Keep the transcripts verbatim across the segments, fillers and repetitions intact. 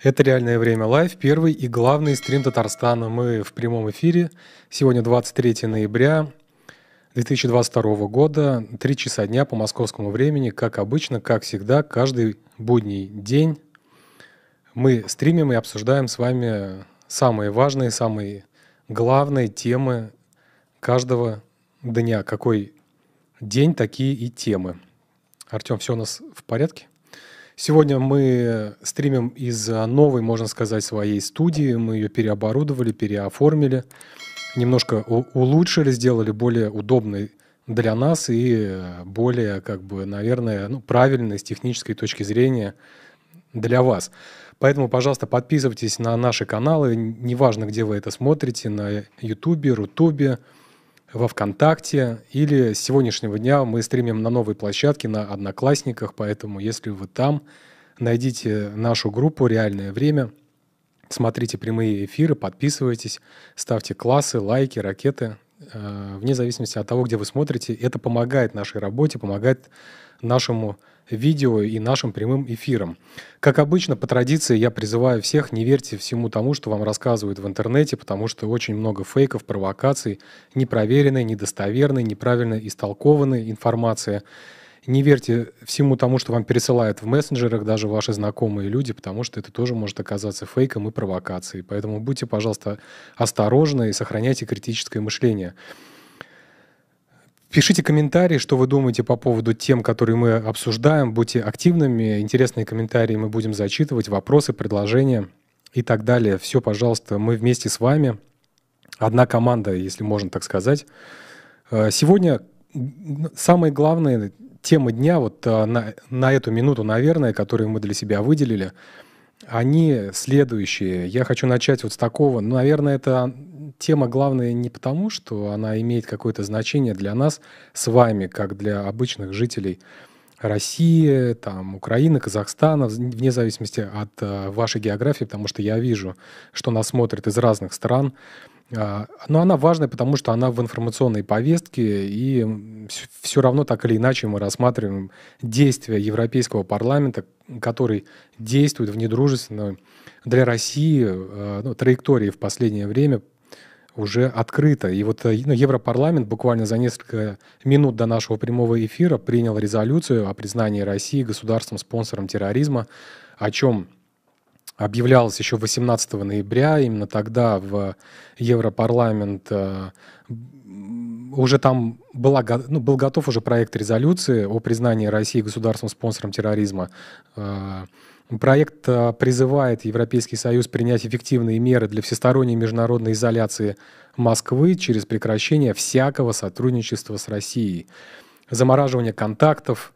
Это «Реальное время Live», первый и главный стрим Татарстана. Мы в прямом эфире. Сегодня двадцать третье ноября две тысячи двадцать второго года, три часа дня по московскому времени. Как обычно, как всегда, каждый будний день мы стримим и обсуждаем с вами самые важные, самые главные темы каждого дня. Какой день, такие и темы. Артем, все у нас в порядке? Сегодня мы стримим из новой, можно сказать, своей студии. Мы ее переоборудовали, переоформили, немножко улучшили, сделали более удобной для нас и более, как бы, наверное, ну, правильной с технической точки зрения для вас. Поэтому, пожалуйста, подписывайтесь на наши каналы. Неважно, где вы это смотрите, на YouTube, Рутубе, во Вконтакте, или с сегодняшнего дня мы стримим на новой площадке, на Одноклассниках, поэтому если вы там, найдите нашу группу «Реальное время», смотрите прямые эфиры, подписывайтесь, ставьте классы, лайки, ракеты, вне зависимости от того, где вы смотрите. Это помогает нашей работе, помогает нашему видео и нашим прямым эфиром. Как обычно, по традиции, я призываю всех, не верьте всему тому, что вам рассказывают в интернете, потому что очень много фейков, провокаций, непроверенной, недостоверной, неправильно истолкованной информации. Не верьте всему тому, что вам пересылают в мессенджерах даже ваши знакомые люди, потому что это тоже может оказаться фейком и провокацией. Поэтому будьте, пожалуйста, осторожны и сохраняйте критическое мышление. Пишите комментарии, что вы думаете по поводу тем, которые мы обсуждаем. Будьте активными, интересные комментарии мы будем зачитывать, вопросы, предложения и так далее. Все, пожалуйста, мы вместе с вами. Одна команда, если можно так сказать. Сегодня самые главные темы дня, вот на, на эту минуту, наверное, которые мы для себя выделили, они следующие. Я хочу начать вот с такого, наверное, это... Тема главная не потому, что она имеет какое-то значение для нас с вами, как для обычных жителей России, там, Украины, Казахстана, вне зависимости от э, вашей географии, потому что я вижу, что нас смотрят из разных стран. Э, но она важная, потому что она в информационной повестке, и все равно так или иначе мы рассматриваем действия Европейского парламента, который действует в недружественной для России э, ну, траектории в последнее время, уже открыто. И вот ну, Европарламент буквально за несколько минут до нашего прямого эфира принял резолюцию о признании России государством-спонсором терроризма, о чем объявлялось еще восемнадцатого ноября. Именно тогда в Европарламент э, уже там была, ну, был готов уже проект резолюции о признании России государством-спонсором терроризма. Э, Проект призывает Европейский Союз принять эффективные меры для всесторонней международной изоляции Москвы через прекращение всякого сотрудничества с Россией, замораживание контактов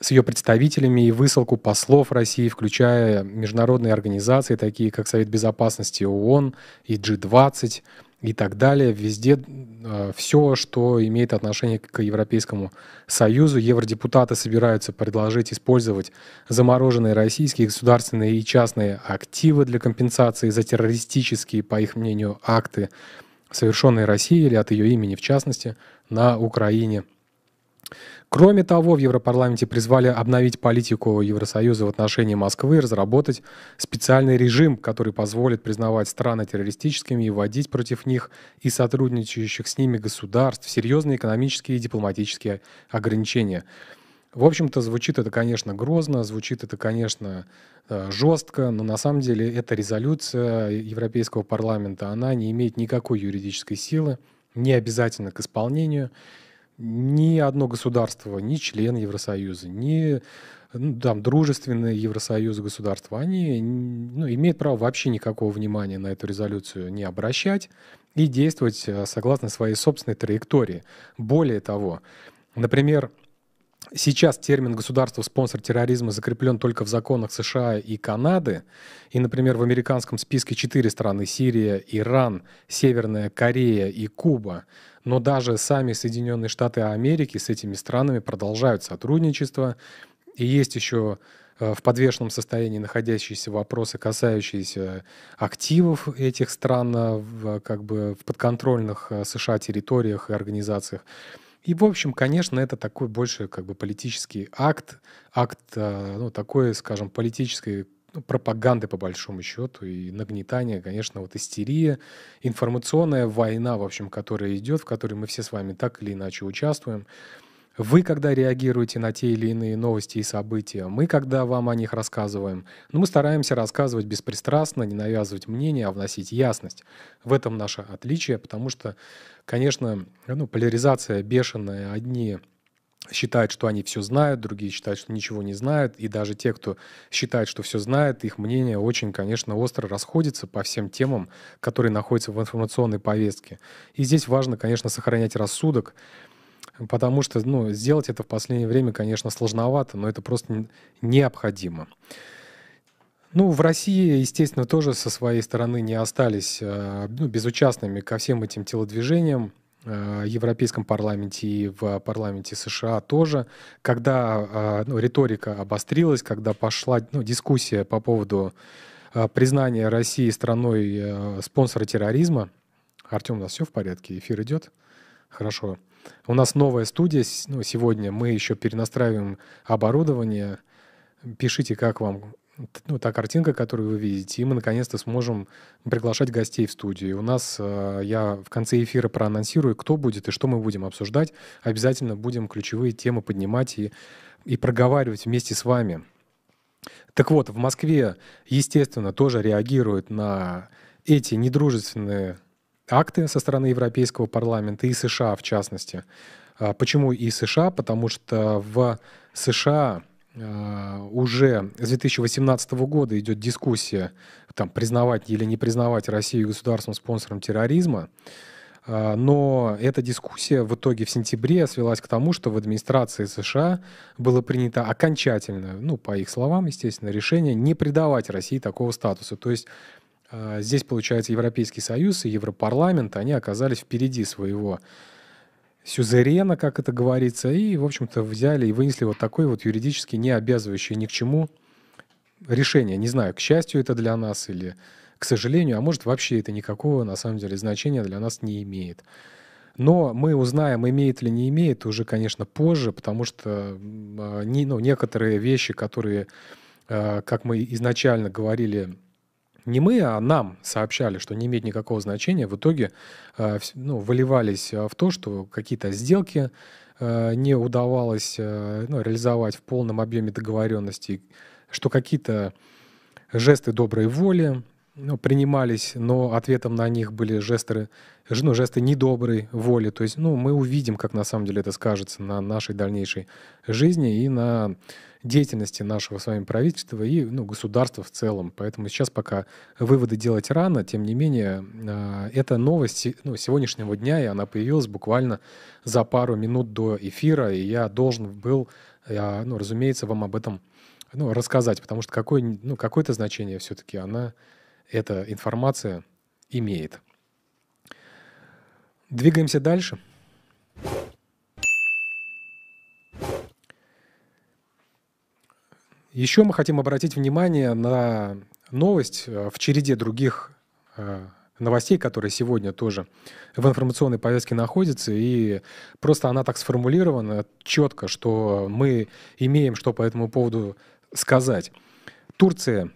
с ее представителями и высылку послов России, включая международные организации, такие как Совет Безопасности ООН и джи двадцать и так далее. Везде э, все, что имеет отношение к Европейскому Союзу. Евродепутаты собираются предложить использовать замороженные российские государственные и частные активы для компенсации за террористические, по их мнению, акты, совершенные Россией или от ее имени, в частности, на Украине. Кроме того, в Европарламенте призвали обновить политику Евросоюза в отношении Москвы, разработать специальный режим, который позволит признавать страны террористическими и вводить против них и сотрудничающих с ними государств серьезные экономические и дипломатические ограничения. В общем-то, звучит это, конечно, грозно, звучит это, конечно, жестко, но на самом деле эта резолюция Европейского парламента, она не имеет никакой юридической силы, не обязательно к исполнению. Ни одно государство, ни член Евросоюза, ни ну, там, дружественные Евросоюза государства, они ну, имеют право вообще никакого внимания на эту резолюцию не обращать и действовать согласно своей собственной траектории. Более того, например, сейчас термин «государство-спонсор терроризма» закреплен только в законах США и Канады. И, например, в американском списке четыре страны — Сирия, Иран, Северная Корея и Куба. Но даже сами Соединенные Штаты Америки с этими странами продолжают сотрудничество. И есть еще в подвешенном состоянии находящиеся вопросы, касающиеся активов этих стран в, как бы, в подконтрольных США территориях и организациях. И, в общем, конечно, это такой больше как бы политический акт, акт ну, такой, скажем, политической пропаганды, по большому счету, и нагнетания, конечно, вот истерия, информационная война, в общем, которая идет, в которой мы все с вами так или иначе участвуем. Вы, когда реагируете на те или иные новости и события, мы, когда вам о них рассказываем, но мы стараемся рассказывать беспристрастно, не навязывать мнение, а вносить ясность. В этом наше отличие, потому что, конечно, ну, поляризация бешеная, одни считают, что они все знают, другие считают, что ничего не знают, и даже те, кто считает, что все знает, их мнение очень, конечно, остро расходится по всем темам, которые находятся в информационной повестке. И здесь важно, конечно, сохранять рассудок, потому что, ну, сделать это в последнее время, конечно, сложновато, но это просто необходимо. Ну, в России, естественно, тоже со своей стороны не остались ну, безучастными ко всем этим телодвижениям. В Европейском парламенте и в парламенте США тоже, когда ну, риторика обострилась, когда пошла ну, дискуссия по поводу признания России страной спонсора терроризма. Артем, у нас все в порядке? Эфир идет? Хорошо. У нас новая студия. Ну, сегодня мы еще перенастраиваем оборудование. Пишите, как вам ну, та картинка, которую вы видите, и мы наконец-то сможем приглашать гостей в студию. У нас, я в конце эфира проанонсирую, кто будет и что мы будем обсуждать. Обязательно будем ключевые темы поднимать и, и проговаривать вместе с вами. Так вот, в Москве, естественно, тоже реагируют на эти недружественные акты со стороны Европейского парламента и США в частности. Почему и США? Потому что в США уже с две тысячи восемнадцатого года идет дискуссия, там, признавать или не признавать Россию государственным спонсором терроризма. Но эта дискуссия в итоге в сентябре свелась к тому, что в администрации США было принято окончательное, ну, по их словам, естественно, решение не придавать России такого статуса. То есть здесь, получается, Европейский Союз и Европарламент, они оказались впереди своего сюзерена, как это говорится, и, в общем-то, взяли и вынесли вот такое вот юридически не обязывающее ни к чему решение. Не знаю, к счастью это для нас или к сожалению, а может вообще это никакого, на самом деле, значения для нас не имеет. Но мы узнаем, имеет или не имеет, уже, конечно, позже, потому что ну, некоторые вещи, которые, как мы изначально говорили, не мы, а нам сообщали, что не имеет никакого значения, в итоге ну, выливались в то, что какие-то сделки не удавалось ну, реализовать в полном объеме договоренностей, что какие-то жесты доброй воли ну, принимались, но ответом на них были жесты, ну, жесты недоброй воли. То есть ну, мы увидим, как на самом деле это скажется на нашей дальнейшей жизни и на деятельности нашего с вами правительства и ну, государства в целом. Поэтому сейчас пока выводы делать рано, тем не менее, э, это новость ну, сегодняшнего дня, и она появилась буквально за пару минут до эфира, и я должен был, э, ну, разумеется, вам об этом ну, рассказать, потому что какое, ну, какое-то значение все-таки она, эта информация имеет. Двигаемся дальше. Еще мы хотим обратить внимание на новость в череде других новостей, которые сегодня тоже в информационной повестке находятся, и просто она так сформулирована четко, что мы имеем, что по этому поводу сказать. Турция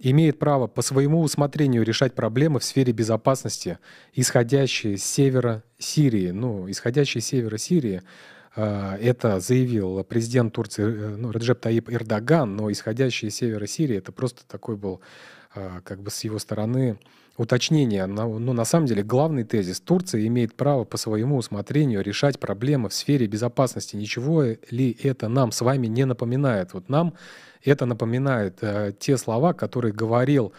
имеет право по своему усмотрению решать проблемы в сфере безопасности, исходящие с севера Сирии. Ну, исходящие с севера Сирии. Это заявил президент Турции ну, Реджеп Тайип Эрдоган, но исходящий из севера Сирии, это просто такой был, как бы с его стороны, уточнение. Но, но на самом деле главный тезис: Турция имеет право по своему усмотрению решать проблемы в сфере безопасности. Ничего ли это нам с вами не напоминает? Вот нам это напоминает э, те слова, которые говорил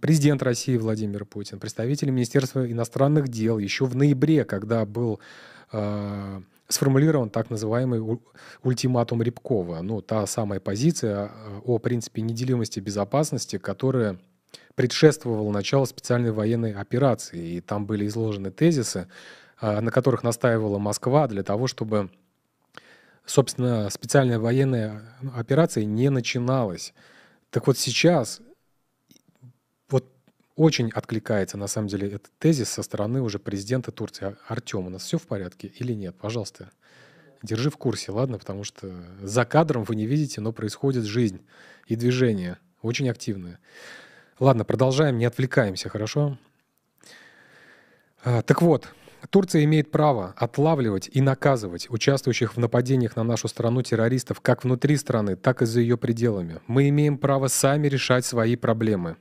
президент России Владимир Путин, представитель Министерства иностранных дел еще в ноябре, когда был э, сформулирован так называемый ультиматум Рябкова, ну, та самая позиция о принципе неделимости безопасности, которая предшествовала началу специальной военной операции. И там были изложены тезисы, на которых настаивала Москва для того, чтобы, собственно, специальная военная операция не начиналась. Так вот сейчас вот очень откликается, на самом деле, этот тезис со стороны уже президента Турции. Артем, у нас все в порядке или нет? Пожалуйста, держи в курсе, ладно? Потому что за кадром вы не видите, но происходит жизнь и движение. очень активные. Ладно, продолжаем, не отвлекаемся, хорошо? Так вот, Турция имеет право отлавливать и наказывать участвующих в нападениях на нашу страну террористов как внутри страны, так и за ее пределами. Мы имеем право сами решать свои проблемы.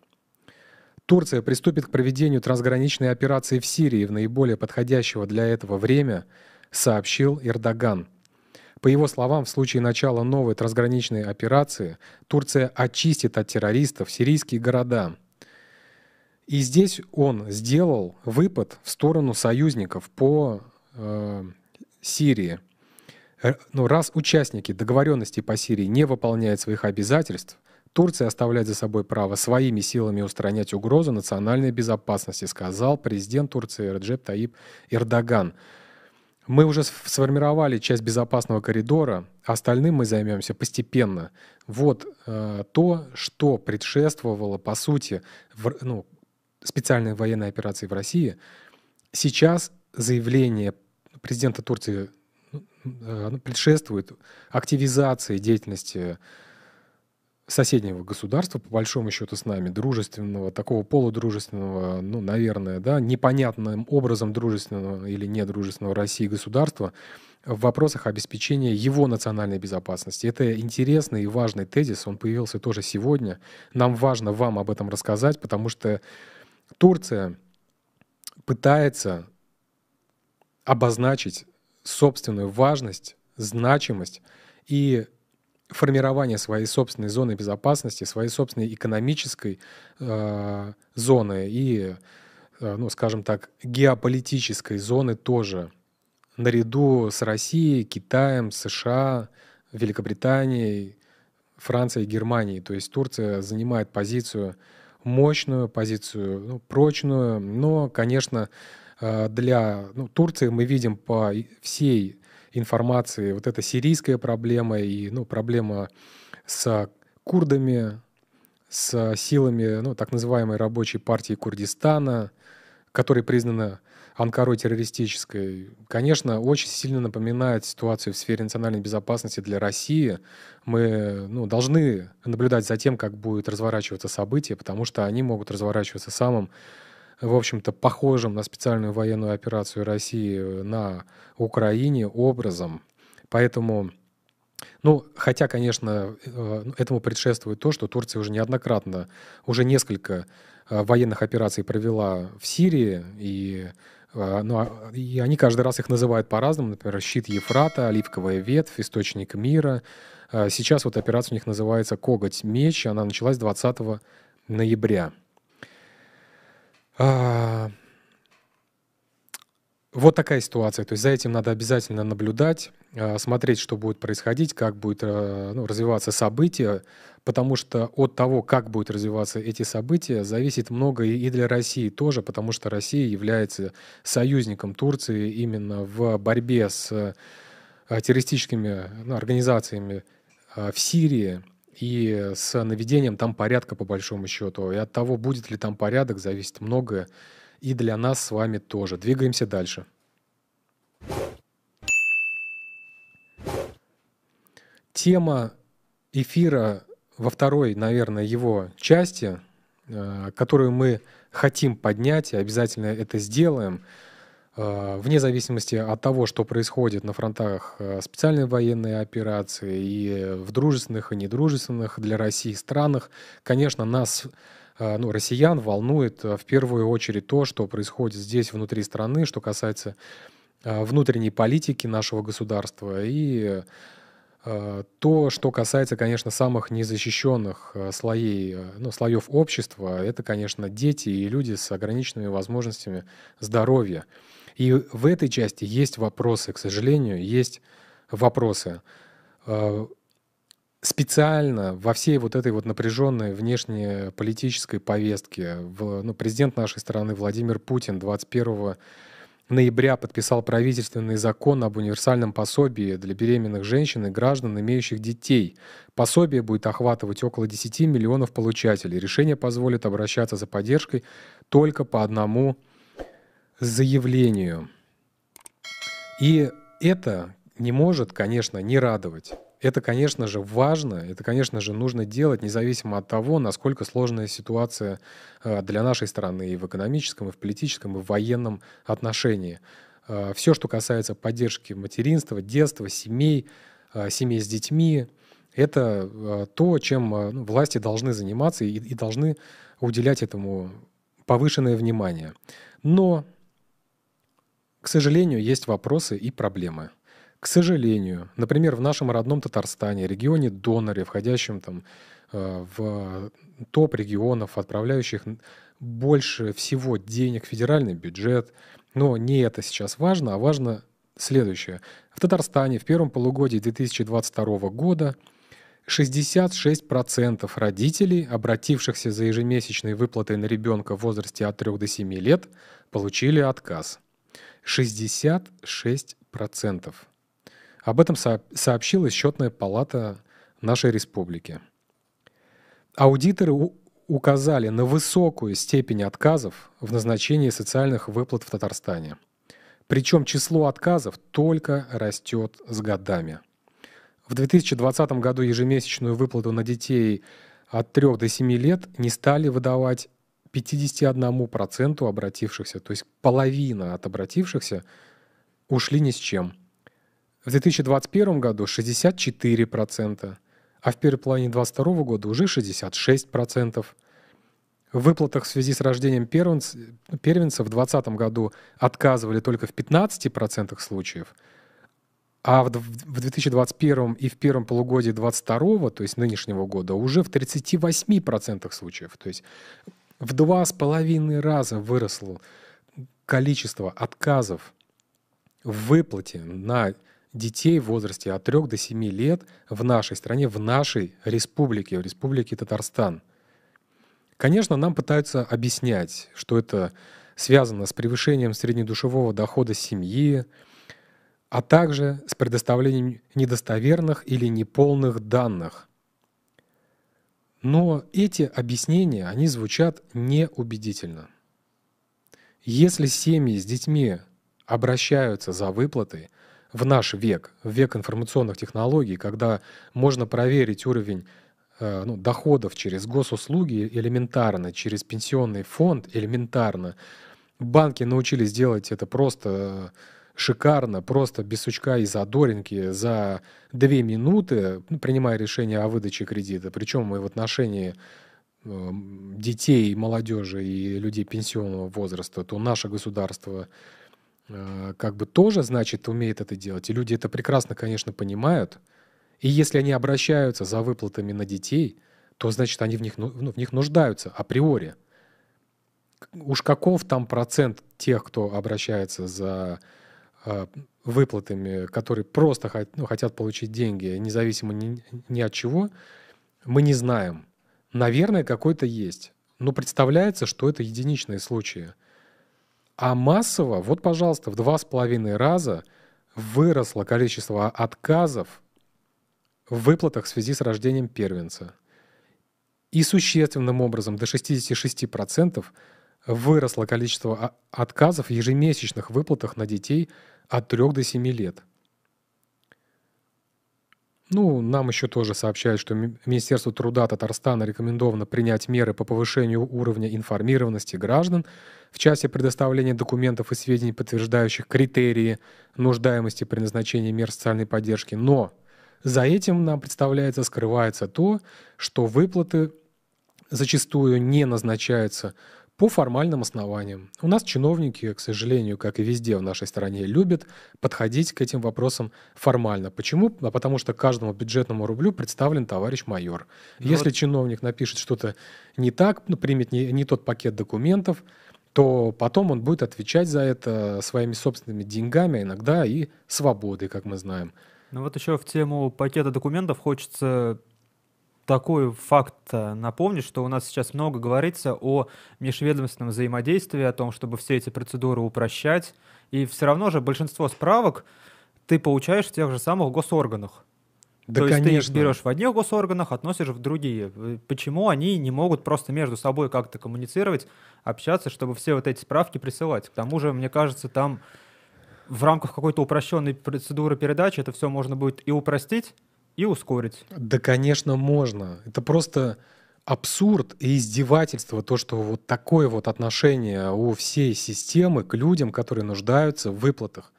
Турция приступит к проведению трансграничной операции в Сирии в наиболее подходящего для этого время, сообщил Эрдоган. По его словам, в случае начала новой трансграничной операции Турция очистит от террористов сирийские города. И здесь он сделал выпад в сторону союзников по э, Сирии. Но раз участники договоренностей по Сирии не выполняют своих обязательств, Турция оставляет за собой право своими силами устранять угрозу национальной безопасности, сказал президент Турции Реджеп Тайип Эрдоган. Мы уже сформировали часть безопасного коридора, остальным мы займемся постепенно. Вот э, то, что предшествовало, по сути, в, ну, специальной военной операции в России. Сейчас заявление президента Турции э, предшествует активизации деятельности соседнего государства, по большому счету с нами, дружественного, такого полудружественного, ну, наверное, да, непонятным образом дружественного или недружественного России государства в вопросах обеспечения его национальной безопасности. Это интересный и важный тезис, он появился тоже сегодня. Нам важно вам об этом рассказать, потому что Турция пытается обозначить собственную важность, значимость и формирование своей собственной зоны безопасности, своей собственной экономической э, зоны и, э, ну, скажем так, геополитической зоны тоже, наряду с Россией, Китаем, США, Великобританией, Францией, Германией. То есть Турция занимает позицию мощную, позицию ну, прочную, но, конечно, э, для ну, Турции мы видим по всей информации, вот эта сирийская проблема и ну, проблема с курдами, с силами ну, так называемой рабочей партии Курдистана, которая признана Анкарой террористической, конечно, очень сильно напоминает ситуацию в сфере национальной безопасности для России. Мы ну, должны наблюдать за тем, как будут разворачиваться события, потому что они могут разворачиваться самым, в общем-то, похожим на специальную военную операцию России на Украине образом. Поэтому, ну, хотя, конечно, этому предшествует то, что Турция уже неоднократно, уже несколько военных операций провела в Сирии, и, ну, и они каждый раз их называют по-разному, например, «Щит Евфрата», «Оливковая ветвь», «Источник мира». Сейчас вот операция у них называется «Коготь-меч», она началась двадцатого ноября. Вот такая ситуация. То есть за этим надо обязательно наблюдать, смотреть, что будет происходить, как будут ну, развиваться события, потому что от того, как будут развиваться эти события, зависит много и для России тоже, потому что Россия является союзником Турции именно в борьбе с террористическими ну, организациями в Сирии. И с наведением там порядка, по большому счету. И от того, будет ли там порядок, зависит многое. И для нас с вами тоже. Двигаемся дальше. Тема эфира во второй, наверное, его части, которую мы хотим поднять, и обязательно это сделаем, вне зависимости от того, что происходит на фронтах специальной военной операции и в дружественных и недружественных для России странах, конечно, нас, ну, россиян, волнует в первую очередь то, что происходит здесь, внутри страны, что касается внутренней политики нашего государства и то, что касается, конечно, самых незащищенных слоев, ну, слоев общества, это, конечно, дети и люди с ограниченными возможностями здоровья. И в этой части есть вопросы, к сожалению, есть вопросы. Специально во всей вот этой вот напряженной внешнеполитической повестке ну, президент нашей страны Владимир Путин двадцать первого ноября подписал правительственный закон об универсальном пособии для беременных женщин и граждан, имеющих детей. Пособие будет охватывать около десяти миллионов получателей. Решение позволит обращаться за поддержкой только по одному заявлению. И это не может, конечно, не радовать. Это, конечно же, важно, это, конечно же, нужно делать, независимо от того, насколько сложная ситуация для нашей страны и в экономическом, и в политическом, и в военном отношении. Все, что касается поддержки материнства, детства, семей, семей с детьми, это то, чем власти должны заниматься и, и должны уделять этому повышенное внимание. Но, к сожалению, есть вопросы и проблемы. К сожалению, например, в нашем родном Татарстане, регионе доноре, входящем там, в топ регионов, отправляющих больше всего денег в федеральный бюджет, но не это сейчас важно, а важно следующее. В Татарстане в первом полугодии две тысячи двадцать второго года шестьдесят шесть процентов родителей, обратившихся за ежемесячной выплатой на ребенка в возрасте от трёх до семи лет, получили отказ. шестьдесят шесть процентов. Об этом сообщила Счетная палата нашей республики. Аудиторы указали на высокую степень отказов в назначении социальных выплат в Татарстане. Причем число отказов только растет с годами. В две тысячи двадцатом году ежемесячную выплату на детей от трёх до семи лет не стали выдавать пятьдесят одному проценту обратившихся, то есть половина от обратившихся ушли ни с чем. В две тысячи двадцать первом году шестьдесят четыре процента, а в первой половине две тысячи двадцать второго года уже шестьдесят шесть процентов. В выплатах в связи с рождением первенца в две тысячи двадцатом году отказывали только в пятнадцати процентах случаев, а в две тысячи двадцать первом и в первом полугодии две тысячи двадцать второго, то есть нынешнего года, уже в тридцати восьми процентах случаев. То есть в два с половиной раза выросло количество отказов в выплате на детей в возрасте от трёх до семи лет в нашей стране, в нашей республике, в республике Татарстан. Конечно, нам пытаются объяснять, что это связано с превышением среднедушевого дохода семьи, а также с предоставлением недостоверных или неполных данных. Но эти объяснения, они звучат неубедительно. Если семьи с детьми обращаются за выплатой в наш век, в век информационных технологий, когда можно проверить уровень э, ну, доходов через госуслуги элементарно, через пенсионный фонд элементарно, банки научились делать это просто шикарно, просто без сучка и задоринки за две минуты, принимая решение о выдаче кредита, причем и в отношении детей, молодежи и людей пенсионного возраста, то наше государство как бы тоже, значит, умеет это делать. И люди это прекрасно, конечно, понимают. И если они обращаются за выплатами на детей, то, значит, они в них, ну, в них нуждаются априори. Уж каков там процент тех, кто обращается за выплатами, которые просто хот, ну, хотят получить деньги, независимо ни, ни от чего, мы не знаем. Наверное, какой-то есть. Но представляется, что это единичные случаи. А массово, вот, пожалуйста, в два с половиной раза выросло количество отказов в выплатах в связи с рождением первенца. И существенным образом до шестидесяти шести процентов выросло количество отказов в ежемесячных выплатах на детей от трёх до семи лет. Ну, нам еще тоже сообщают, что Министерству труда Татарстана рекомендовано принять меры по повышению уровня информированности граждан в части предоставления документов и сведений, подтверждающих критерии нуждаемости при назначении мер социальной поддержки. Но за этим, нам представляется, скрывается то, что выплаты зачастую не назначаются по формальным основаниям. У нас чиновники, к сожалению, как и везде в нашей стране, любят подходить к этим вопросам формально. Почему? А потому что каждому бюджетному рублю представлен товарищ майор. Но если вот чиновник напишет что-то не так, ну, примет не, не тот пакет документов, то потом он будет отвечать за это своими собственными деньгами, иногда и свободой, как мы знаем. Ну вот еще в тему пакета документов хочется такой факт напомню, что у нас сейчас много говорится о межведомственном взаимодействии, о том, чтобы все эти процедуры упрощать. И все равно же большинство справок ты получаешь в тех же самых госорганах. Да, то есть конечно. Ты их берешь в одних госорганах, относишь в другие. Почему они не могут просто между собой как-то коммуницировать, общаться, чтобы все вот эти справки присылать? К тому же, мне кажется, там в рамках какой-то упрощенной процедуры передачи это все можно будет и упростить, и ускорить. Да, конечно, можно. Это просто абсурд и издевательство, то, что вот такое вот отношение у всей системы к людям, которые нуждаются в выплатах.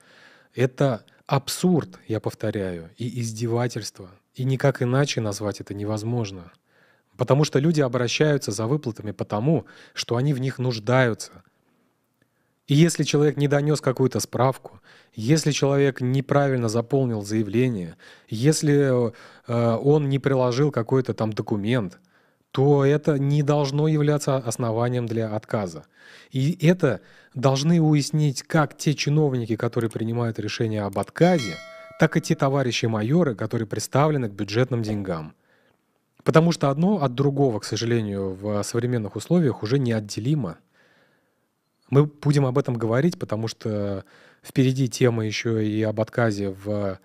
Это абсурд, я повторяю, и издевательство. И никак иначе назвать это невозможно. Потому что люди обращаются за выплатами потому, что они в них нуждаются. И если человек не донес какую-то справку, если человек неправильно заполнил заявление, если э, он не приложил какой-то там документ, то это не должно являться основанием для отказа. И это должны уяснить как те чиновники, которые принимают решение об отказе, так и те товарищи-майоры, которые представлены к бюджетным деньгам. Потому что одно от другого, к сожалению, в современных условиях уже неотделимо. Мы будем об этом говорить, потому что впереди тема еще и об отказе в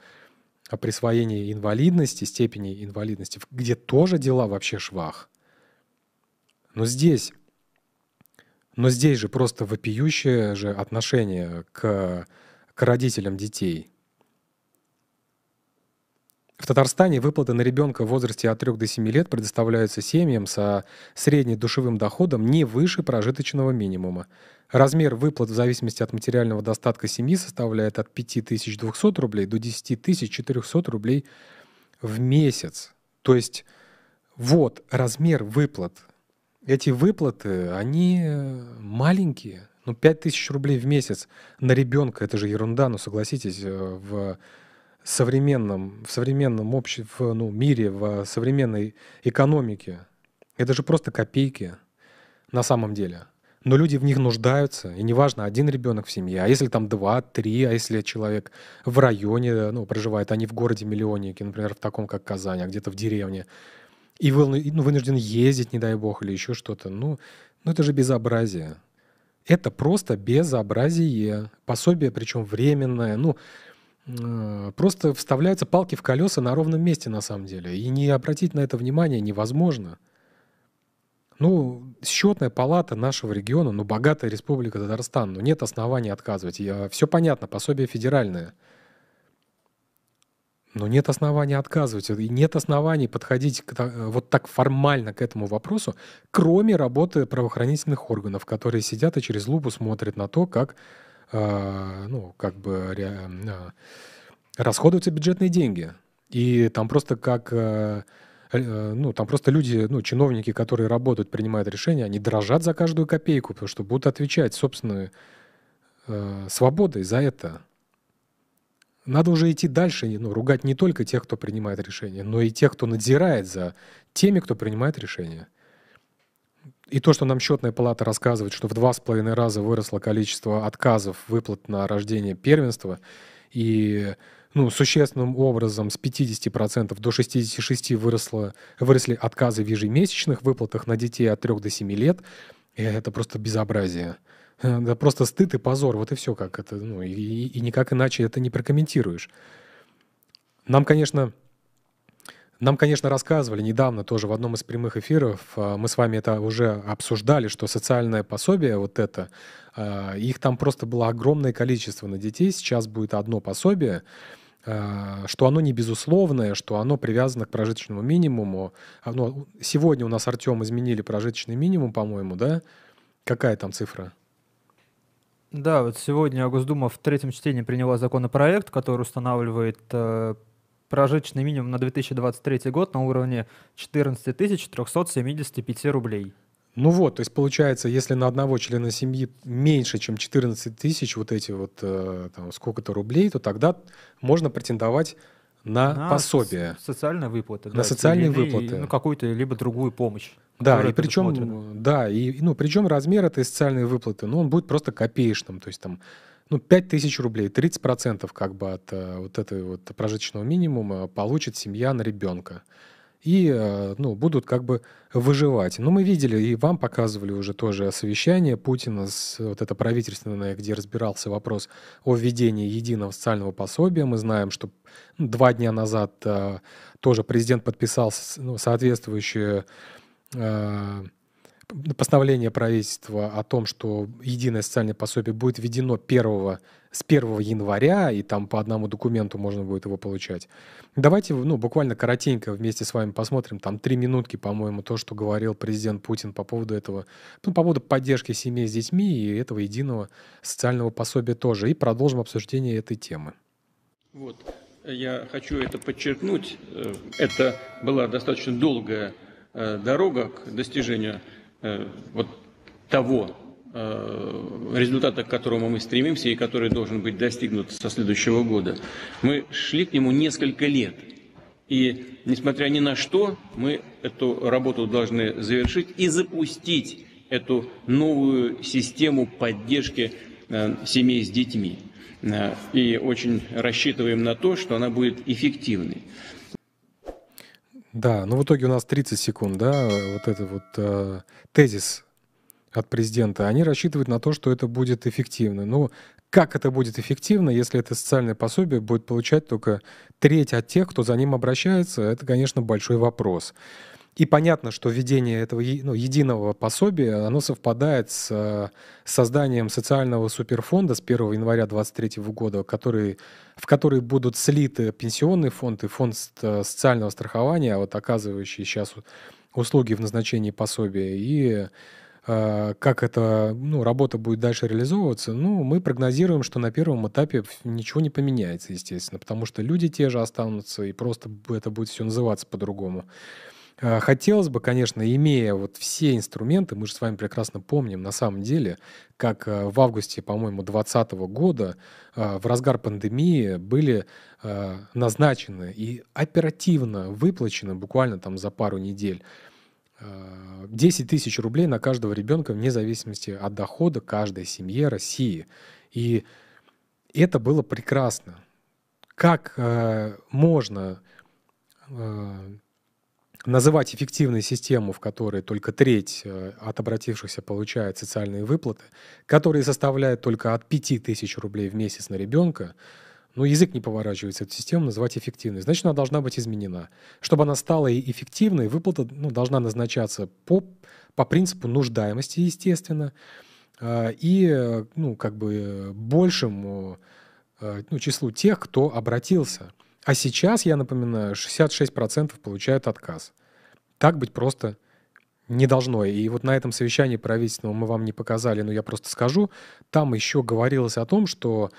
присвоении инвалидности, степени инвалидности, где тоже дела вообще швах. Но здесь, но здесь же просто вопиющее же отношение к, к родителям детей. В Татарстане выплаты на ребенка в возрасте от трёх до семи лет предоставляются семьям со среднедушевым доходом не выше прожиточного минимума. Размер выплат в зависимости от материального достатка семьи составляет от пять тысяч двести рублей до десять тысяч четыреста рублей в месяц. То есть вот размер выплат. Эти выплаты, они маленькие. Ну, пять тысяч рублей в месяц на ребенка — это же ерунда, ну согласитесь, в... В современном, в современном обществе, в, ну, мире, в современной экономике. Это же просто копейки на самом деле. Но люди в них нуждаются, и неважно, один ребенок в семье, а если там два, три, а если человек в районе, ну, проживает, а не в городе-миллионнике, например, в таком, как Казань, а где-то в деревне, и вынужден ездить, не дай бог, или еще что-то. Ну, ну это же безобразие. Это просто безобразие. Пособие, причем временное, ну... Просто вставляются палки в колеса на ровном месте, на самом деле. И не обратить на это внимание невозможно. Ну, счетная палата нашего региона, ну, богатая республика Татарстан, ну, нет оснований отказывать. Я, все понятно, пособие федеральное. Но нет оснований отказывать. И нет оснований подходить к, вот так формально к этому вопросу, кроме работы правоохранительных органов, которые сидят и через лупу смотрят на то, как... ну, как бы расходуются бюджетные деньги. И там просто как... Ну, там просто люди, ну, чиновники, которые работают, принимают решения, они дрожат за каждую копейку, потому что будут отвечать собственной свободой за это. Надо уже идти дальше, ну, ругать не только тех, кто принимает решения, но и тех, кто надзирает за теми, кто принимает решения. И то, что нам счетная палата рассказывает, что в два с половиной раза выросло количество отказов выплат на рождение первенства, и, ну, существенным образом с пятидесяти процентов до шестидесяти шести процентов выросло, выросли отказы в ежемесячных выплатах на детей от трёх до семи лет, и это просто безобразие. Это просто стыд и позор, вот и все, как это, ну, и, и никак иначе это не прокомментируешь. Нам, конечно... Нам, конечно, рассказывали недавно тоже в одном из прямых эфиров, мы с вами это уже обсуждали, что социальное пособие вот это, их там просто было огромное количество на детей, сейчас будет одно пособие, что оно не безусловное, что оно привязано к прожиточному минимуму. Сегодня у нас, Артем, изменили прожиточный минимум, по-моему, да? Какая там цифра? Да, вот сегодня Госдума в третьем чтении приняла законопроект, который устанавливает... прожиточный минимум на две тысячи двадцать третий год на уровне четырнадцать тысяч триста семьдесят пять рублей. Ну вот, то есть получается, если на одного члена семьи меньше, чем четырнадцать тысяч вот эти вот там, сколько-то рублей, то тогда можно претендовать на, на пособие. Социальные выплаты. На да, социальные или, выплаты. Ну, какую-то либо другую помощь. Да, и причем, да, и, ну, причем размер этой социальной выплаты, ну, он будет просто копеечным, то есть там... Ну, пять тысяч рублей, тридцать процентов как бы от вот этого вот прожиточного минимума получит семья на ребенка. И, ну, будут как бы выживать. Но мы видели, и вам показывали уже тоже совещание Путина, с, вот это правительственное, где разбирался вопрос о введении единого социального пособия. Мы знаем, что два дня назад тоже президент подписал, ну, соответствующее... постановление правительства о том, что единое социальное пособие будет введено первого, с первого января, и там по одному документу можно будет его получать. Давайте, ну, буквально коротенько вместе с вами посмотрим, там три минутки, по-моему, то, что говорил президент Путин по поводу этого, ну, по поводу поддержки семей с детьми и этого единого социального пособия тоже. И продолжим обсуждение этой темы. Вот, я хочу это подчеркнуть. Это была достаточно долгая дорога к достижению вот того результата, к которому мы стремимся и который должен быть достигнут со следующего года. Мы шли к нему несколько лет. И, несмотря ни на что, мы эту работу должны завершить и запустить эту новую систему поддержки семей с детьми. И очень рассчитываем на то, что она будет эффективной. Да, ну в итоге у нас тридцать секунд, да, вот этот вот э, тезис от президента. Они рассчитывают на то, что это будет эффективно. Ну, как это будет эффективно, если это социальное пособие будет получать только треть от тех, кто за ним обращается? Это, конечно, большой вопрос. И понятно, что введение этого ну, единого пособия, оно совпадает с э, созданием социального суперфонда с первого января две тысячи двадцать третьего года, который, в который будут слиты Пенсионный фонд и фонд социального страхования, вот, оказывающий сейчас услуги в назначении пособия. И э, как эта ну, работа будет дальше реализовываться, ну, мы прогнозируем, что на первом этапе ничего не поменяется, естественно, потому что люди те же останутся, и просто это будет все называться по-другому. Хотелось бы, конечно, имея вот все инструменты, мы же с вами прекрасно помним, на самом деле, как в августе, по-моему, две тысячи двадцатого года в разгар пандемии были назначены и оперативно выплачены, буквально там за пару недель, десять тысяч рублей на каждого ребенка вне зависимости от дохода каждой семьи России. И это было прекрасно. Как можно... называть эффективной систему, в которой только треть от обратившихся получает социальные выплаты, которые составляют только от пяти тысяч рублей в месяц на ребенка, но язык не поворачивается эту систему называть эффективной. Значит, она должна быть изменена. Чтобы она стала эффективной, выплата ну, должна назначаться по, по принципу нуждаемости, естественно, и ну, как бы большему ну, числу тех, кто обратился. А сейчас, я напоминаю, шестьдесят шесть процентов получают отказ. Так быть просто не должно. И вот на этом совещании правительственного мы вам не показали, но я просто скажу, там еще говорилось о том, что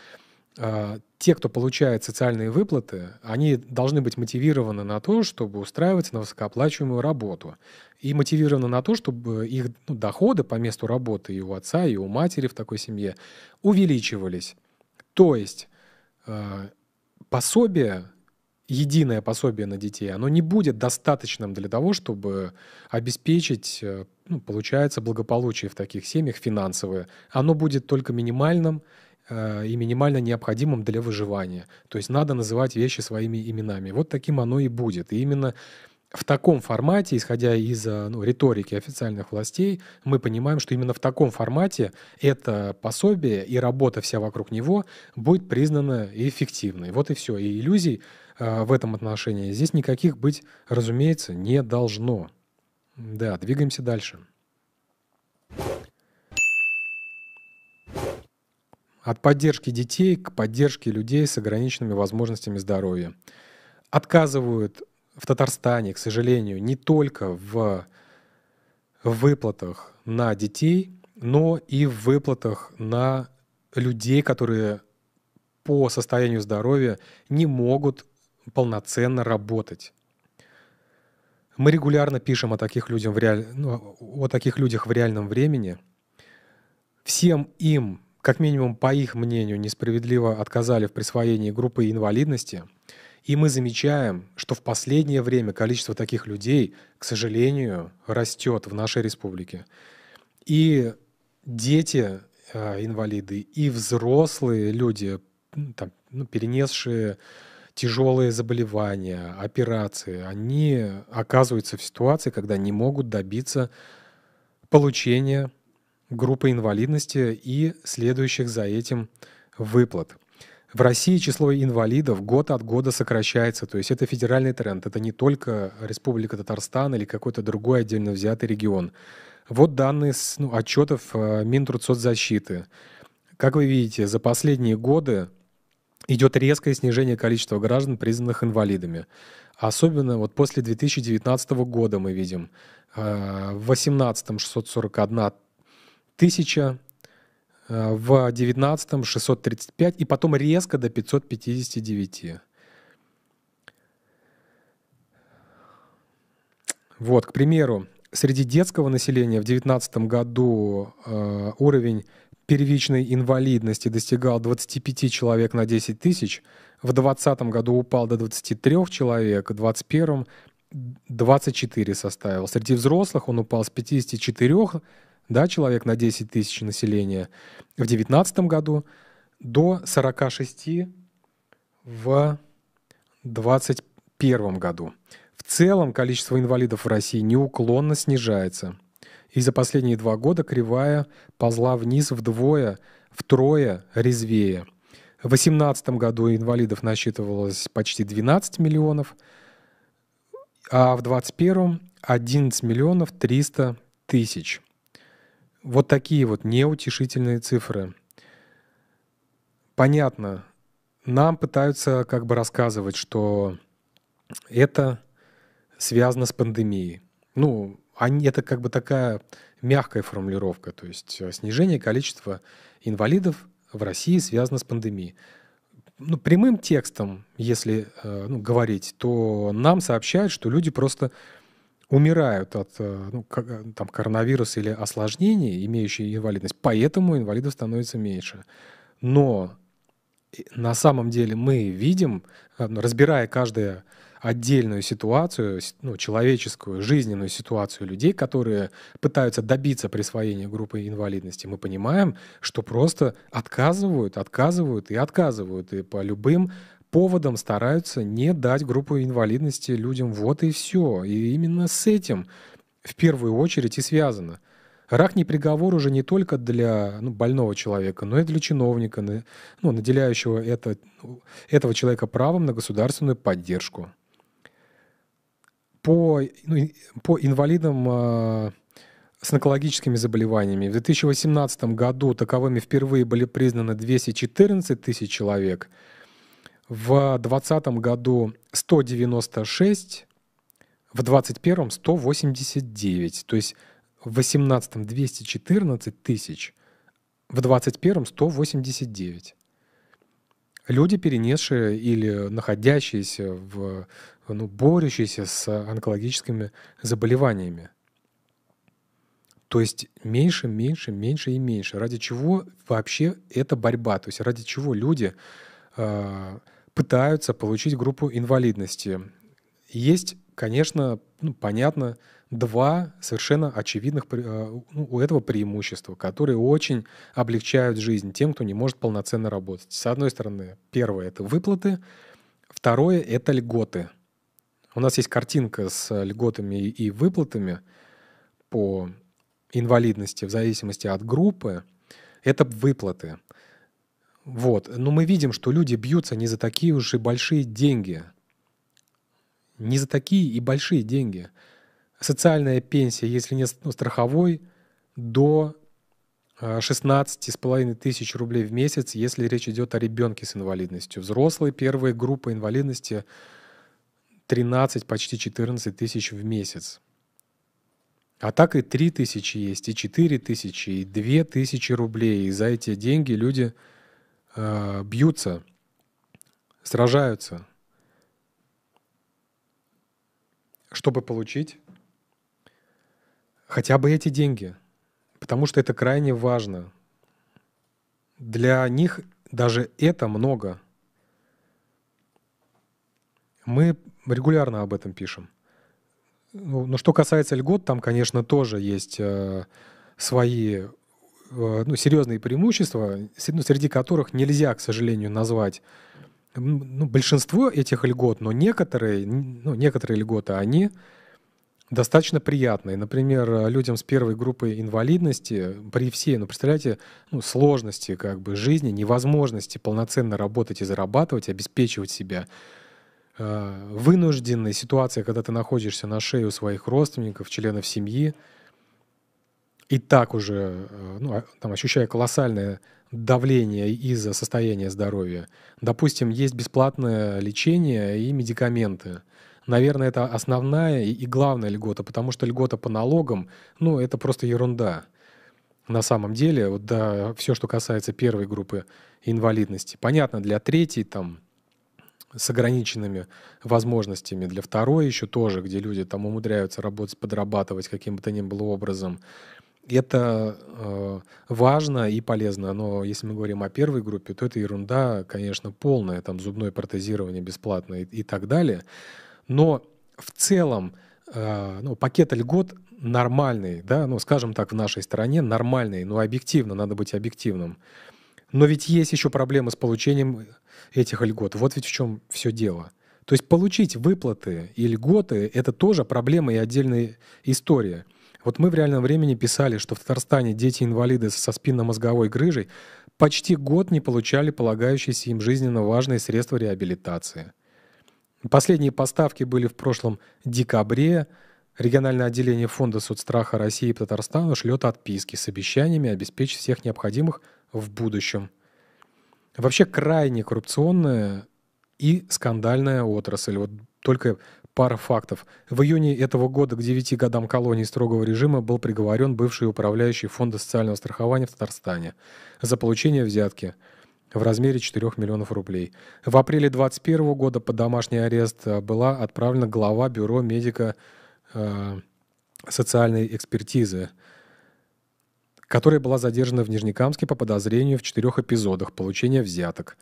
э, те, кто получает социальные выплаты, они должны быть мотивированы на то, чтобы устраиваться на высокооплачиваемую работу. И мотивированы на то, чтобы их ну, доходы по месту работы и у отца, и у матери в такой семье увеличивались. То есть э, пособие... единое пособие на детей, оно не будет достаточным для того, чтобы обеспечить, ну, получается, благополучие в таких семьях финансовое. Оно будет только минимальным э, и минимально необходимым для выживания. То есть надо называть вещи своими именами. Вот таким оно и будет. И именно в таком формате, исходя из ну, риторики официальных властей, мы понимаем, что именно в таком формате это пособие и работа вся вокруг него будет признана эффективной. Вот и все. И иллюзий в этом отношении здесь никаких быть, разумеется, не должно. Да, двигаемся дальше. От поддержки детей к поддержке людей с ограниченными возможностями здоровья. Отказывают в Татарстане, к сожалению, не только в выплатах на детей, но и в выплатах на людей, которые по состоянию здоровья не могут полноценно работать. Мы регулярно пишем о таких, людям в реаль... ну, о таких людях в реальном времени. Всем им, как минимум по их мнению, несправедливо отказали в присвоении группы инвалидности. И мы замечаем, что в последнее время количество таких людей, к сожалению, растет в нашей республике. И дети э, инвалиды, и взрослые люди, там, ну, перенесшие тяжелые заболевания, операции, они оказываются в ситуации, когда не могут добиться получения группы инвалидности и следующих за этим выплат. В России число инвалидов год от года сокращается, то есть это федеральный тренд, это не только Республика Татарстан или какой-то другой отдельно взятый регион. Вот данные с, ну, отчетов Минтрудсоцзащиты. Как вы видите, за последние годы идет резкое снижение количества граждан, признанных инвалидами. Особенно вот после две тысячи девятнадцатого года мы видим. В две тысячи восемнадцатом шестьсот сорок одна тысяча, в две тысячи девятнадцатом шестьсот тридцать пять, и потом резко до пятисот пятидесяти девяти. Вот, к примеру, среди детского населения в две тысячи девятнадцатом году э, уровень первичной инвалидности достигал двадцати пяти человек на десять тысяч, в две тысячи двадцатом году упал до двадцати трёх человек, в две тысячи двадцать первом двадцать четыре составил. Среди взрослых он упал с пятидесяти четырёх, да, человек на десять тысяч населения в две тысячи девятнадцатом году до сорока шести в две тысячи двадцать первом году. В целом количество инвалидов в России неуклонно снижается. И за последние два года кривая ползла вниз вдвое, втрое резвее. В две тысячи восемнадцатом году инвалидов насчитывалось почти двенадцать миллионов, а в две тысячи двадцать первом одиннадцать миллионов триста тысяч. Вот такие вот неутешительные цифры. Понятно, нам пытаются как бы рассказывать, что это связано с пандемией. Ну, они, это как бы такая мягкая формулировка, то есть снижение количества инвалидов в России связано с пандемией. Ну, прямым текстом, если ну, говорить, то нам сообщают, что люди просто умирают от ну, там, коронавируса или осложнений, имеющие инвалидность, поэтому инвалидов становится меньше. Но на самом деле мы видим, разбирая каждую отдельную ситуацию, ну, человеческую, жизненную ситуацию людей, которые пытаются добиться присвоения группы инвалидности, мы понимаем, что просто отказывают, отказывают и отказывают, и по любым поводом стараются не дать группу инвалидности людям. Вот и все. И именно с этим в первую очередь и связано. Рахний приговор уже не только для ну, больного человека, но и для чиновника, ну, наделяющего это, этого человека правом на государственную поддержку. По, ну, по инвалидам э, с онкологическими заболеваниями в две тысячи восемнадцатом году таковыми впервые были признаны двести четырнадцать тысяч человек. В две тысячи двадцатом году сто девяносто шесть, в две тысячи двадцать первом сто восемьдесят девять. То есть в две тысячи восемнадцатом двести четырнадцать тысяч, в две тысячи двадцать первом сто восемьдесят девять. Люди, перенесшие или находящиеся, в, ну, борющиеся с онкологическими заболеваниями. То есть меньше, меньше, меньше и меньше. Ради чего вообще эта борьба? То есть ради чего люди пытаются получить группу инвалидности. Есть, конечно, ну, понятно, два совершенно очевидных ну, у этого преимущества, которые очень облегчают жизнь тем, кто не может полноценно работать. С одной стороны, первое — это выплаты, второе — это льготы. У нас есть картинка с льготами и выплатами по инвалидности в зависимости от группы. Это выплаты. Вот. Но мы видим, что люди бьются не за такие уж и большие деньги. Не за такие и большие деньги. Социальная пенсия, если не страховой, до шестнадцати с половиной тысяч рублей в месяц, если речь идет о ребенке с инвалидностью. Взрослые, первая группа инвалидности, тринадцать, почти четырнадцать тысяч в месяц. А так и три тысячи есть, и четыре тысячи, и две тысячи рублей. И за эти деньги люди бьются, сражаются, чтобы получить хотя бы эти деньги, потому что это крайне важно. Для них даже это много. Мы регулярно об этом пишем. Но что касается льгот, там, конечно, тоже есть свои... Ну, серьезные преимущества, среди которых нельзя, к сожалению, назвать ну, большинство этих льгот, но некоторые, ну, некоторые льготы, они достаточно приятные. Например, людям с первой группой инвалидности при всей, ну, представляете, ну, сложности как бы, жизни, невозможности полноценно работать и зарабатывать, обеспечивать себя, вынужденная ситуация, когда ты находишься на шее у своих родственников, членов семьи, и так уже, ну, там, ощущая колоссальное давление из-за состояния здоровья. Допустим, есть бесплатное лечение и медикаменты. Наверное, это основная и главная льгота, потому что льгота по налогам, ну, это просто ерунда. На самом деле, вот, да, все, что касается первой группы инвалидности. Понятно, для третьей, там, с ограниченными возможностями, для второй еще тоже, где люди там умудряются работать, подрабатывать каким бы то ни было образом. Это э, важно и полезно, но если мы говорим о первой группе, то это ерунда, конечно, полная, там зубное протезирование бесплатное и, и так далее. Но в целом э, ну, пакет льгот нормальный, да, ну, скажем так, в нашей стране нормальный, но объективно, надо быть объективным. Но ведь есть еще проблемы с получением этих льгот. Вот ведь в чем все дело. То есть получить выплаты и льготы — это тоже проблема и отдельная история. Вот мы в реальном времени писали, что в Татарстане дети-инвалиды со спинномозговой грыжей почти год не получали полагающиеся им жизненно важные средства реабилитации. Последние поставки были в прошлом декабре. Региональное отделение Фонда соцстраха России и Татарстана шлет отписки с обещаниями обеспечить всех необходимых в будущем. Вообще крайне коррупционная и скандальная отрасль. Вот только... Пара фактов. В июне этого года к девяти годам колонии строгого режима был приговорен бывший управляющий Фонда социального страхования в Татарстане за получение взятки в размере четырёх миллионов рублей. В апреле две тысячи двадцать первого года под домашний арест была отправлена глава бюро медико-социальной экспертизы, которая была задержана в Нижнекамске по подозрению в четырех эпизодах получения взяток.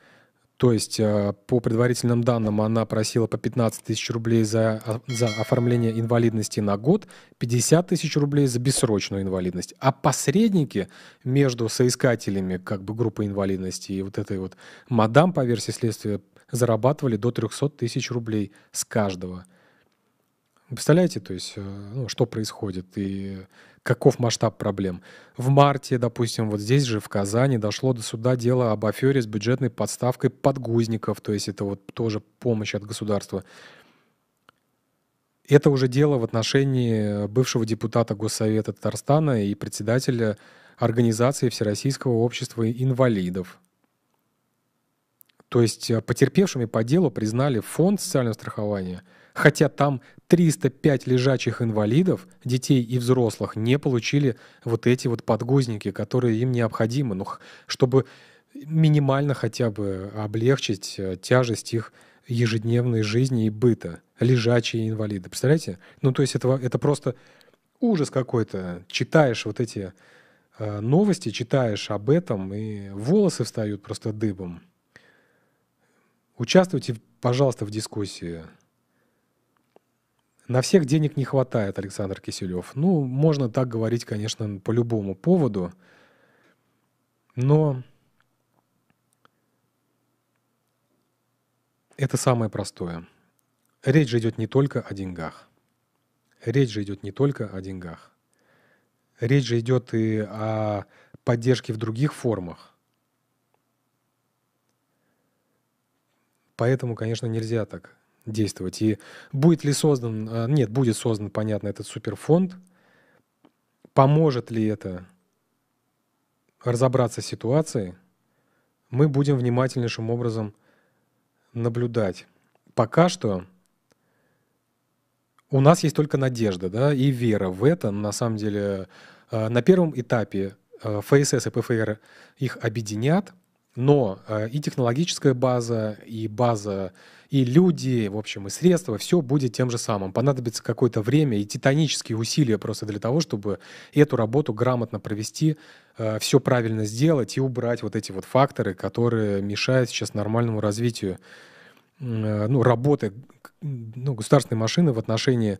То есть, по предварительным данным, она просила по пятнадцать тысяч рублей за, за оформление инвалидности на год, пятьдесят тысяч рублей за бессрочную инвалидность. А посредники между соискателями как бы группы инвалидности и вот этой вот мадам, по версии следствия, зарабатывали до трёхсот тысяч рублей с каждого. Представляете, то есть, ну, что происходит и каков масштаб проблем. В марте, допустим, вот здесь же, в Казани, дошло до суда дело об афере с бюджетной подставкой подгузников, то есть это вот тоже помощь от государства. Это уже дело в отношении бывшего депутата Госсовета Татарстана и председателя организации Всероссийского общества инвалидов. То есть потерпевшими по делу признали Фонд социального страхования, хотя там триста пять лежачих инвалидов, детей и взрослых, не получили вот эти вот подгузники, которые им необходимы, ну, чтобы минимально хотя бы облегчить тяжесть их ежедневной жизни и быта. Лежачие инвалиды, представляете? Ну, то есть это, это просто ужас какой-то. Читаешь вот эти э, новости, читаешь об этом, и волосы встают просто дыбом. Участвуйте, пожалуйста, в дискуссии. На всех денег не хватает, Александр Киселев. Ну, можно так говорить, конечно, по любому поводу, но это самое простое. Речь же идет не только о деньгах. Речь же идет не только о деньгах. Речь же идет и о поддержке в других формах. Поэтому, конечно, нельзя так действовать. И будет ли создан, нет, будет создан, понятно, этот суперфонд. Поможет ли это разобраться с ситуацией, мы будем внимательнейшим образом наблюдать. Пока что у нас есть только надежда, да, и вера в это. На самом деле, на первом этапе ФСС и ПФР их объединят, но и технологическая база, и база, и люди, в общем, и средства, все будет тем же самым. Понадобится какое-то время и титанические усилия просто для того, чтобы эту работу грамотно провести, все правильно сделать и убрать вот эти вот факторы, которые мешают сейчас нормальному развитию, ну, работы, ну, государственной машины в отношении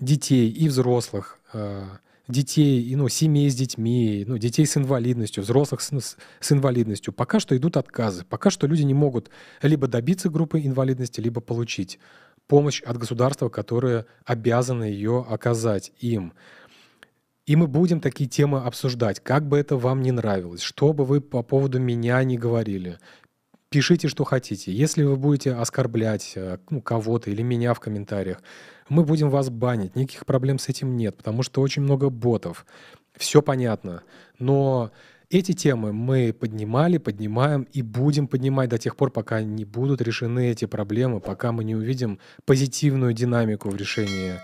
детей и взрослых, детей, ну, семей с детьми, ну, детей с инвалидностью, взрослых с, с инвалидностью. Пока что идут отказы. Пока что люди не могут либо добиться группы инвалидности, либо получить помощь от государства, которое обязано ее оказать им. И мы будем такие темы обсуждать. Как бы это вам ни нравилось, что бы вы по поводу меня ни говорили, пишите, что хотите. Если вы будете оскорблять, ну, кого-то или меня в комментариях, мы будем вас банить. Никаких проблем с этим нет, потому что очень много ботов. Все понятно. Но эти темы мы поднимали, поднимаем и будем поднимать до тех пор, пока не будут решены эти проблемы, пока мы не увидим позитивную динамику в решении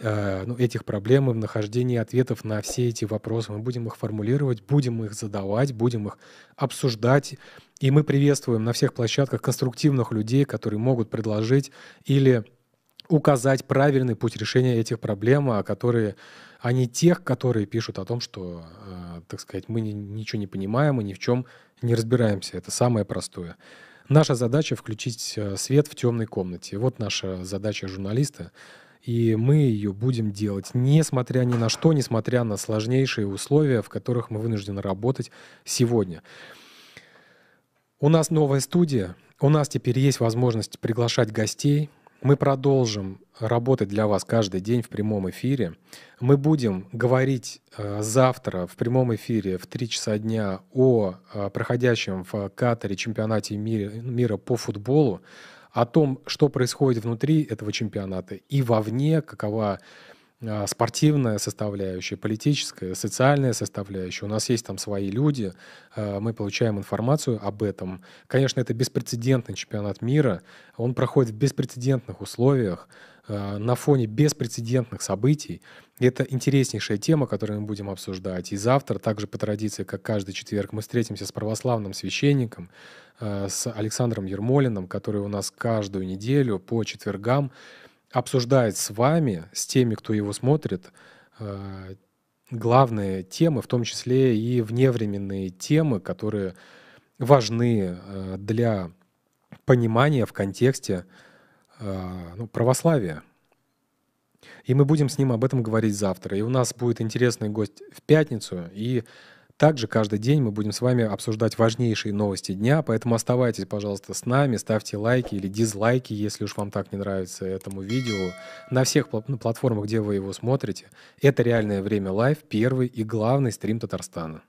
э, ну, этих проблем и в нахождении ответов на все эти вопросы. Мы будем их формулировать, будем их задавать, будем их обсуждать. И мы приветствуем на всех площадках конструктивных людей, которые могут предложить или указать правильный путь решения этих проблем, а которые, а не тех, которые пишут о том, что, э, так сказать, мы ни, ничего не понимаем и ни в чем не разбираемся. Это самое простое. Наша задача — включить свет в темной комнате. Вот наша задача журналиста. И мы ее будем делать, несмотря ни на что, несмотря на сложнейшие условия, в которых мы вынуждены работать сегодня. У нас новая студия. У нас теперь есть возможность приглашать гостей. Мы продолжим работать для вас каждый день в прямом эфире. Мы будем говорить э, завтра в прямом эфире в три часа дня о э, проходящем в Катаре чемпионате мира, мира по футболу, о том, что происходит внутри этого чемпионата и вовне, какова э, спортивная составляющая, политическая, социальная составляющая. У нас есть там свои люди, э, мы получаем информацию об этом. Конечно, это беспрецедентный чемпионат мира, он проходит в беспрецедентных условиях, на фоне беспрецедентных событий. Это интереснейшая тема, которую мы будем обсуждать. И завтра, также по традиции, как каждый четверг, мы встретимся с православным священником, с Александром Ермолиным, который у нас каждую неделю по четвергам обсуждает с вами, с теми, кто его смотрит, главные темы, в том числе и вневременные темы, которые важны для понимания в контексте Ну, православие. И мы будем с ним об этом говорить завтра. И у нас будет интересный гость в пятницу. И также каждый день мы будем с вами обсуждать важнейшие новости дня. Поэтому оставайтесь, пожалуйста, с нами. Ставьте лайки или дизлайки, если уж вам так не нравится этому видео. На всех платформах, где вы его смотрите. Это «Реальное время Live», первый и главный стрим Татарстана.